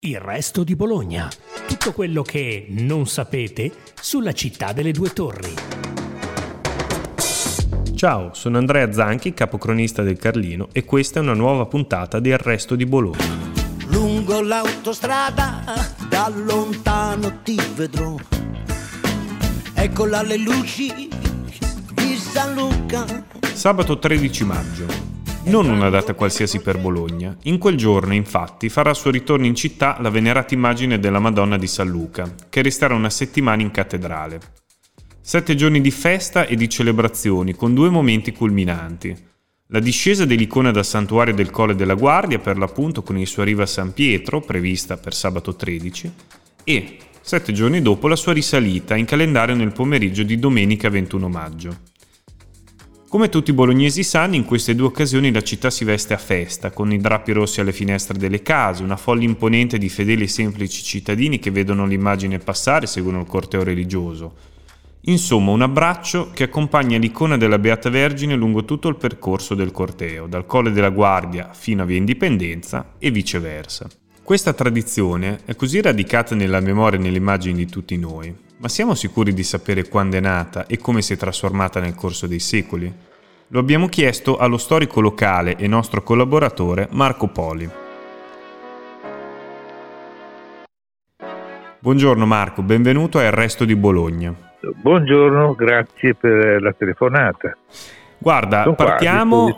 Il resto di Bologna. Tutto quello che non sapete sulla città delle due torri. Ciao, sono Andrea Zanchi, capocronista del Carlino, e questa è una nuova puntata di Il Resto di Bologna. Lungo l'autostrada, da lontano ti vedrò. Eccola le luci di San Luca. Sabato 13 maggio. Non una data qualsiasi per Bologna. In quel giorno, infatti, farà il suo ritorno in città la venerata immagine della Madonna di San Luca, che resterà una settimana in cattedrale. 7 giorni di festa e di celebrazioni, con 2 momenti culminanti. La discesa dell'icona dal santuario del Colle della Guardia, per l'appunto con il suo arrivo a San Pietro, prevista per sabato 13, e, 7 giorni dopo, la sua risalita in calendario nel pomeriggio di domenica 21 maggio. Come tutti i bolognesi sanno, in queste 2 occasioni la città si veste a festa, con i drappi rossi alle finestre delle case, una folla imponente di fedeli e semplici cittadini che vedono l'immagine passare seguono il corteo religioso. Insomma, un abbraccio che accompagna l'icona della Beata Vergine lungo tutto il percorso del corteo, dal Colle della Guardia fino a Via Indipendenza e viceversa. Questa tradizione è così radicata nella memoria e nelle immagini di tutti noi, ma siamo sicuri di sapere quando è nata e come si è trasformata nel corso dei secoli? Lo abbiamo chiesto allo storico locale e nostro collaboratore Marco Poli. Buongiorno Marco, benvenuto a Il Resto di Bologna. Buongiorno, grazie per la telefonata. Guarda, partiamo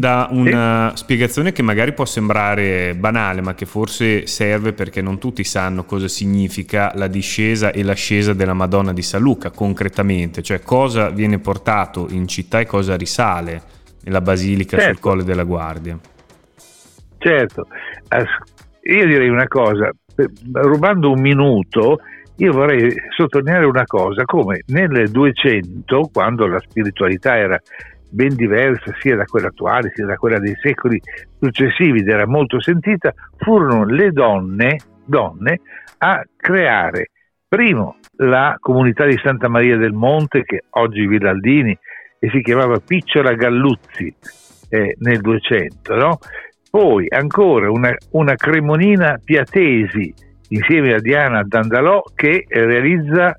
da una spiegazione che magari può sembrare banale, ma che forse serve perché non tutti sanno cosa significa la discesa e l'ascesa della Madonna di San Luca concretamente, cioè cosa viene portato in città e cosa risale nella basilica sul Colle della Guardia. Certo, io direi una cosa, rubando un minuto. Io vorrei sottolineare una cosa, come nel 200, quando la spiritualità era ben diversa sia da quella attuale sia da quella dei secoli successivi ed era molto sentita, furono le donne a creare, primo, la comunità di Santa Maria del Monte, che oggi Villa Aldini, e si chiamava Picciola Galluzzi nel 200, no? Poi ancora una Cremonina Piatesi, insieme a Diana D'Andalò, che realizza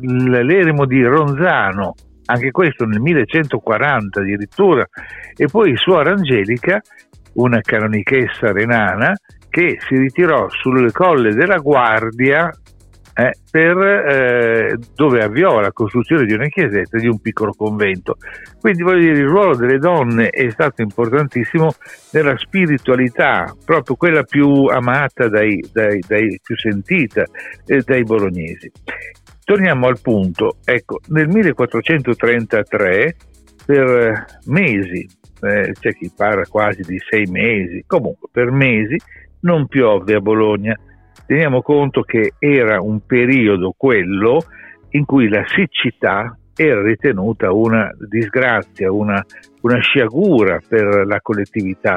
l'eremo di Ronzano, anche questo nel 1140 addirittura, e poi Suora Angelica, una canonichessa renana, che si ritirò sul Colle della Guardia dove avviò la costruzione di una chiesetta e di un piccolo convento. Quindi voglio dire, il ruolo delle donne è stato importantissimo nella spiritualità, proprio quella più amata dai più sentita dai bolognesi. Torniamo al punto. Ecco, nel 1433 per mesi, c'è chi parla quasi di 6 mesi, comunque per mesi non piove a Bologna. Teniamo conto che era un periodo quello in cui la siccità era ritenuta una disgrazia, una sciagura per la collettività.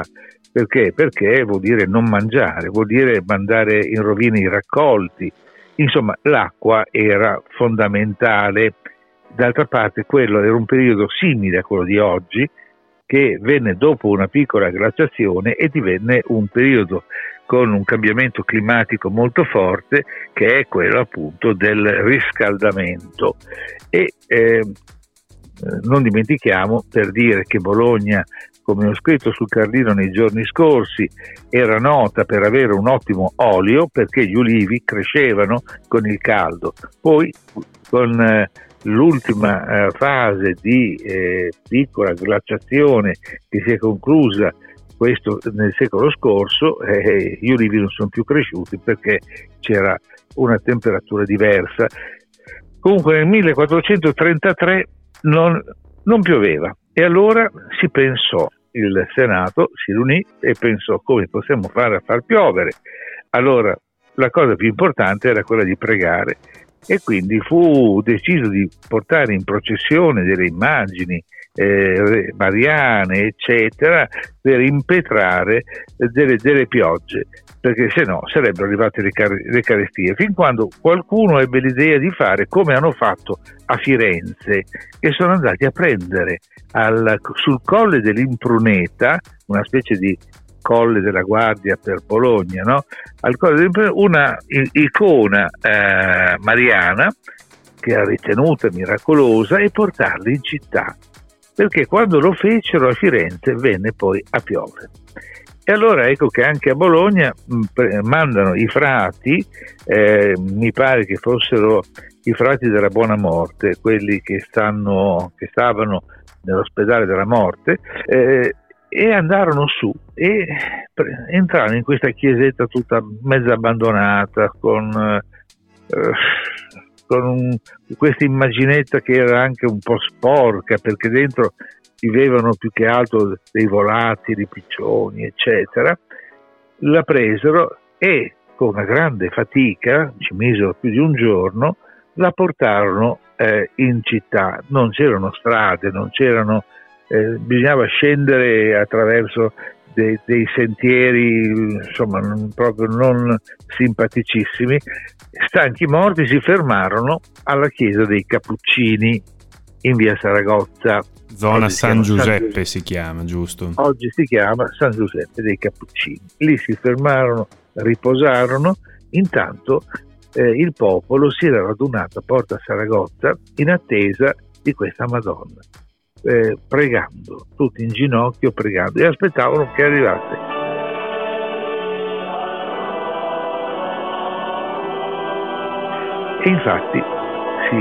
Perché? Perché vuol dire non mangiare, vuol dire mandare in rovina i raccolti. Insomma, l'acqua era fondamentale. D'altra parte, quello era un periodo simile a quello di oggi, che venne dopo una piccola glaciazione e divenne un periodo con un cambiamento climatico molto forte, che è quello appunto del riscaldamento. E non dimentichiamo, per dire che Bologna, come ho scritto sul Carlino nei giorni scorsi, era nota per avere un ottimo olio, perché gli ulivi crescevano con il caldo. Poi con l'ultima fase di piccola glaciazione che si è conclusa questo nel secolo scorso, gli ulivi non sono più cresciuti perché c'era una temperatura diversa. Comunque nel 1433 non pioveva, e allora si pensò, il Senato si riunì e pensò come possiamo fare a far piovere. Allora la cosa più importante era quella di pregare, e quindi fu deciso di portare in processione delle immagini mariane eccetera, per impetrare delle piogge, perché se no sarebbero arrivate le carestie, fin quando qualcuno ebbe l'idea di fare come hanno fatto a Firenze, che sono andati a prendere sul Colle dell'Impruneta, una specie di Colle della Guardia per Bologna, no? Una icona mariana che era ritenuta miracolosa, e portarla in città, perché quando lo fecero a Firenze venne poi a piovere. E allora ecco che anche a Bologna mandano i frati, mi pare che fossero i frati della Buona Morte, quelli che stavano nell'ospedale della morte, e andarono su e entrarono in questa chiesetta tutta mezza abbandonata, con questa immaginetta che era anche un po' sporca, perché dentro vivevano più che altro dei volatili, piccioni, eccetera. La presero e con una grande fatica, ci misero più di un giorno, la portarono in città. Non c'erano strade, non c'erano, bisognava scendere attraverso dei sentieri, insomma, proprio non simpaticissimi. Stanchi morti si fermarono alla chiesa dei Cappuccini in via Saragozza, zona San Giuseppe si chiama, giusto? Oggi si chiama San Giuseppe dei Cappuccini. Lì si fermarono, riposarono. Intanto il popolo si era radunato a Porta Saragozza in attesa di questa Madonna, pregando, tutti in ginocchio pregando, e aspettavano che arrivasse. E infatti si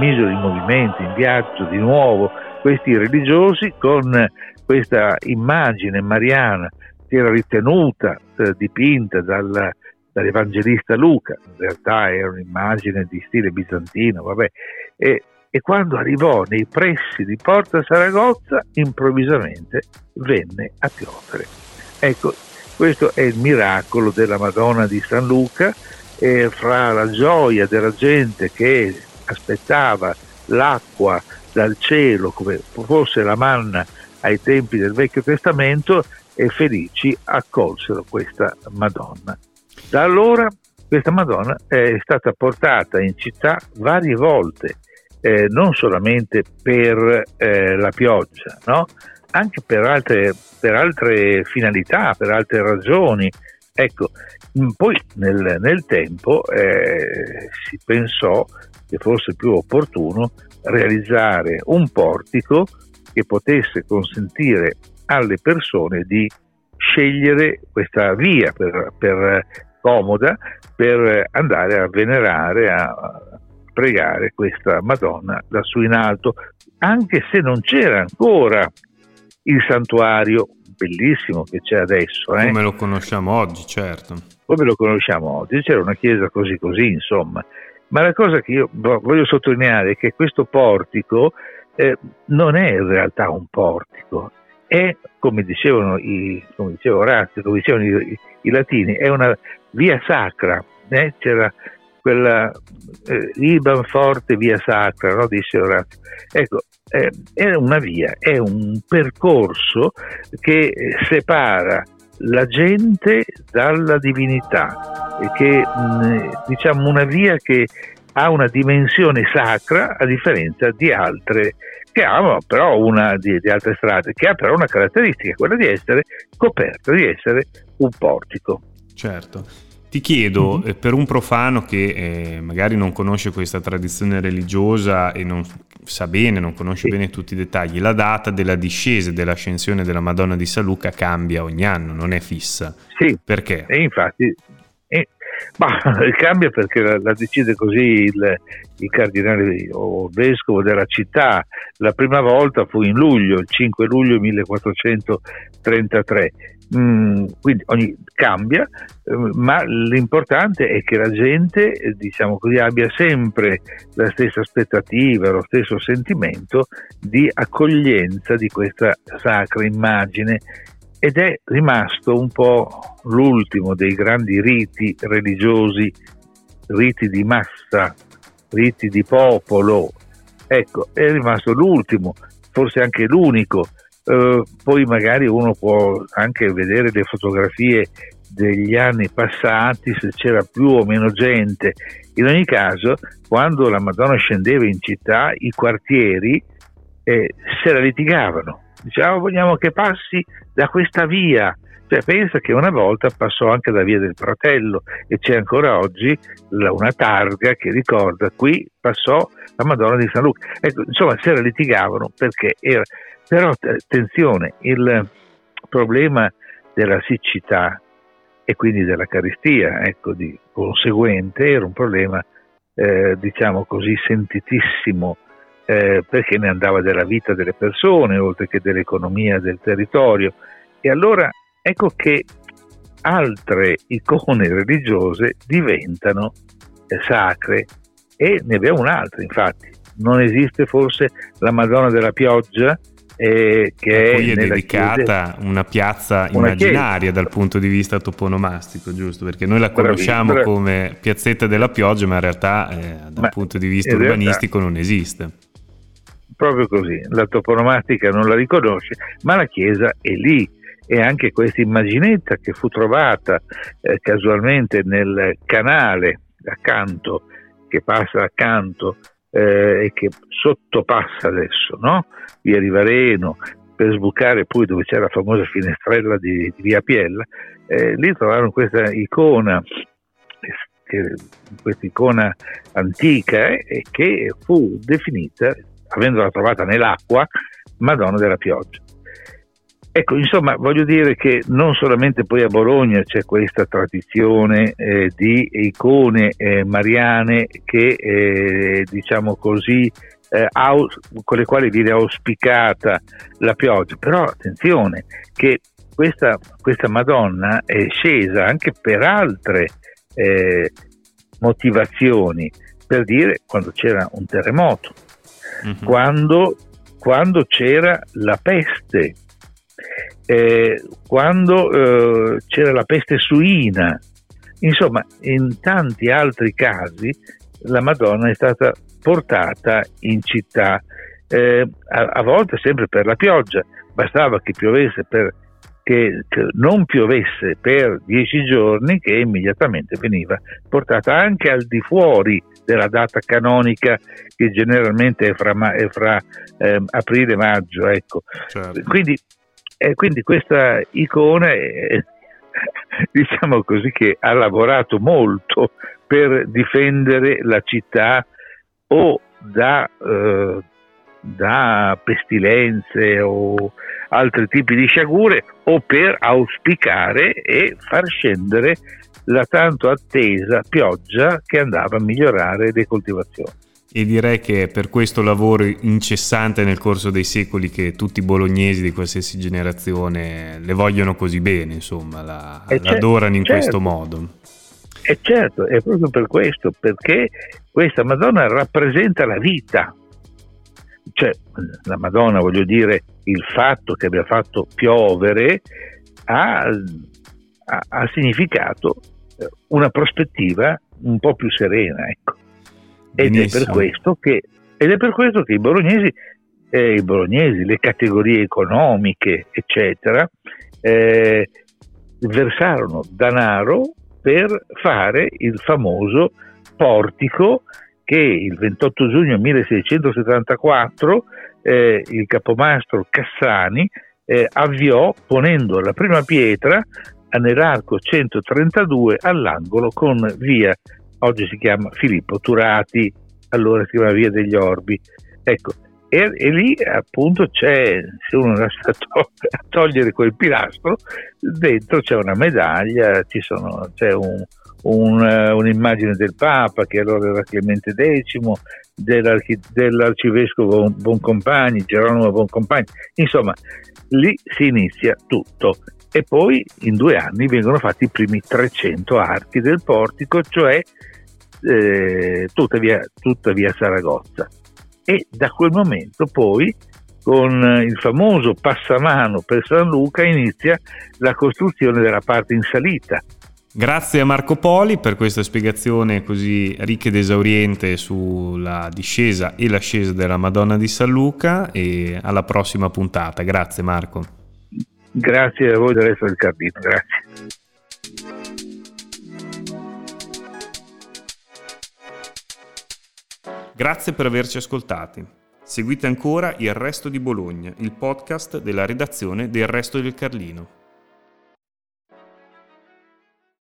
misero in movimento, in viaggio di nuovo questi religiosi con questa immagine mariana che era ritenuta dipinta dall'evangelista Luca. In realtà era un'immagine di stile bizantino, vabbè. E quando arrivò nei pressi di Porta Saragozza, improvvisamente venne a piovere. Ecco, questo è il miracolo della Madonna di San Luca, e fra la gioia della gente che aspettava l'acqua dal cielo come fosse la manna ai tempi del Vecchio Testamento, e felici accolsero questa Madonna. Da allora questa Madonna è stata portata in città varie volte, non solamente per la pioggia, no? Anche per altre finalità, per altre ragioni. Ecco, poi nel tempo si pensò che fosse più opportuno realizzare un portico che potesse consentire alle persone di scegliere questa via per comoda, per andare a venerare, a pregare questa Madonna lassù in alto, anche se non c'era ancora il santuario bellissimo che c'è adesso. Come lo conosciamo oggi, certo. Come lo conosciamo oggi, c'era una chiesa così così, insomma. Ma la cosa che io voglio sottolineare è che questo portico non è in realtà un portico, è, come diceva Orazio, come dicevano i latini, è una via sacra. C'era quella Iban forte via sacra, no? Dice Orazio. Ecco, è una via, è un percorso che separa la gente dalla divinità, che diciamo una via che ha una dimensione sacra, a differenza di altre che hanno però di altre strade, che ha però una caratteristica, quella di essere coperta, di essere un portico. Certo. Ti chiedo, per un profano che magari non conosce questa tradizione religiosa e non sa bene, non conosce bene tutti i dettagli, la data della discesa e dell'ascensione della Madonna di San Luca cambia ogni anno, non è fissa. Sì. Perché? E infatti cambia perché la decide così il cardinale o vescovo della città. La prima volta fu in luglio, il 5 luglio 1433. Quindi cambia, ma l'importante è che la gente, diciamo così, abbia sempre la stessa aspettativa, lo stesso sentimento di accoglienza di questa sacra immagine, ed è rimasto un po' l'ultimo dei grandi riti religiosi, riti di massa, riti di popolo. Ecco, è rimasto l'ultimo, forse anche l'unico. Poi magari uno può anche vedere le fotografie degli anni passati, se c'era più o meno gente. In ogni caso, quando la Madonna scendeva in città, i quartieri se la litigavano, diciamo, vogliamo che passi da questa via. Cioè, pensa che una volta passò anche la via del Pratello e c'è ancora oggi una targa che ricorda: qui passò la Madonna di San Luca. Ecco, insomma, se la litigavano perché era. Però attenzione, il problema della siccità e quindi della carestia, ecco, di conseguente, era un problema diciamo così sentitissimo, perché ne andava della vita delle persone oltre che dell'economia del territorio. E allora ecco che altre icone religiose diventano sacre, e ne abbiamo un'altra, infatti. Non esiste forse la Madonna della Pioggia, che poi è dedicata chiesa, una piazza immaginaria, chiesa, dal punto di vista toponomastico, giusto? Perché noi la conosciamo come Piazzetta della Pioggia, ma in realtà dal punto di vista urbanistico non esiste. Proprio così, la toponomastica non la riconosce, ma la chiesa è lì. E anche questa immaginetta che fu trovata casualmente nel canale accanto, che passa accanto e che sottopassa adesso, no? Via Rivareno, per sbucare poi dove c'è la famosa finestrella di Via Piella, lì trovarono questa icona antica, che fu definita, avendola trovata nell'acqua, Madonna della Pioggia. Ecco, insomma, voglio dire che non solamente poi a Bologna c'è questa tradizione di icone mariane che, diciamo così, con le quali viene auspicata la pioggia, però attenzione che questa Madonna è scesa anche per altre motivazioni, per dire quando c'era un terremoto, mm-hmm, quando c'era la peste, quando c'era la peste suina, insomma in tanti altri casi la Madonna è stata portata in città, a volte sempre per la pioggia. Bastava che piovesse che non piovesse per 10 giorni, che immediatamente veniva portata anche al di fuori della data canonica, che generalmente è fra aprile e maggio, ecco, certo. Quindi questa icona è, diciamo così, che ha lavorato molto per difendere la città o da pestilenze o altri tipi di sciagure, o per auspicare e far scendere la tanto attesa pioggia che andava a migliorare le coltivazioni. E direi che è per questo lavoro incessante nel corso dei secoli che tutti i bolognesi di qualsiasi generazione le vogliono così bene, insomma, la adorano in questo modo. E certo, è proprio per questo, perché questa Madonna rappresenta la vita. Cioè, la Madonna, voglio dire, il fatto che abbia fatto piovere ha significato una prospettiva un po' più serena, ecco. Ed è per questo che i bolognesi, le categorie economiche, eccetera, versarono danaro per fare il famoso portico che il 28 giugno 1674 il capomastro Cassani avviò, ponendo la prima pietra nell'arco 132 all'angolo con via. Oggi si chiama Filippo Turati, allora si chiama Via degli Orbi. Ecco, e lì appunto c'è, se uno lascia a togliere quel pilastro, dentro c'è una medaglia, c'è un'immagine del Papa, che allora era Clemente X, dell'arcivescovo Boncompagni, Girolamo Boncompagni. Insomma, lì si inizia tutto. E poi in 2 anni vengono fatti i primi 300 archi del portico, cioè tutta via Saragozza. E da quel momento poi, con il famoso passamano per San Luca, inizia la costruzione della parte in salita. Grazie a Marco Poli per questa spiegazione così ricca ed esauriente sulla discesa e l'ascesa della Madonna di San Luca, e alla prossima puntata. Grazie Marco. Grazie a voi del Resto del Carlino, grazie. Grazie per averci ascoltati. Seguite ancora Il Resto di Bologna, il podcast della redazione del Resto del Carlino.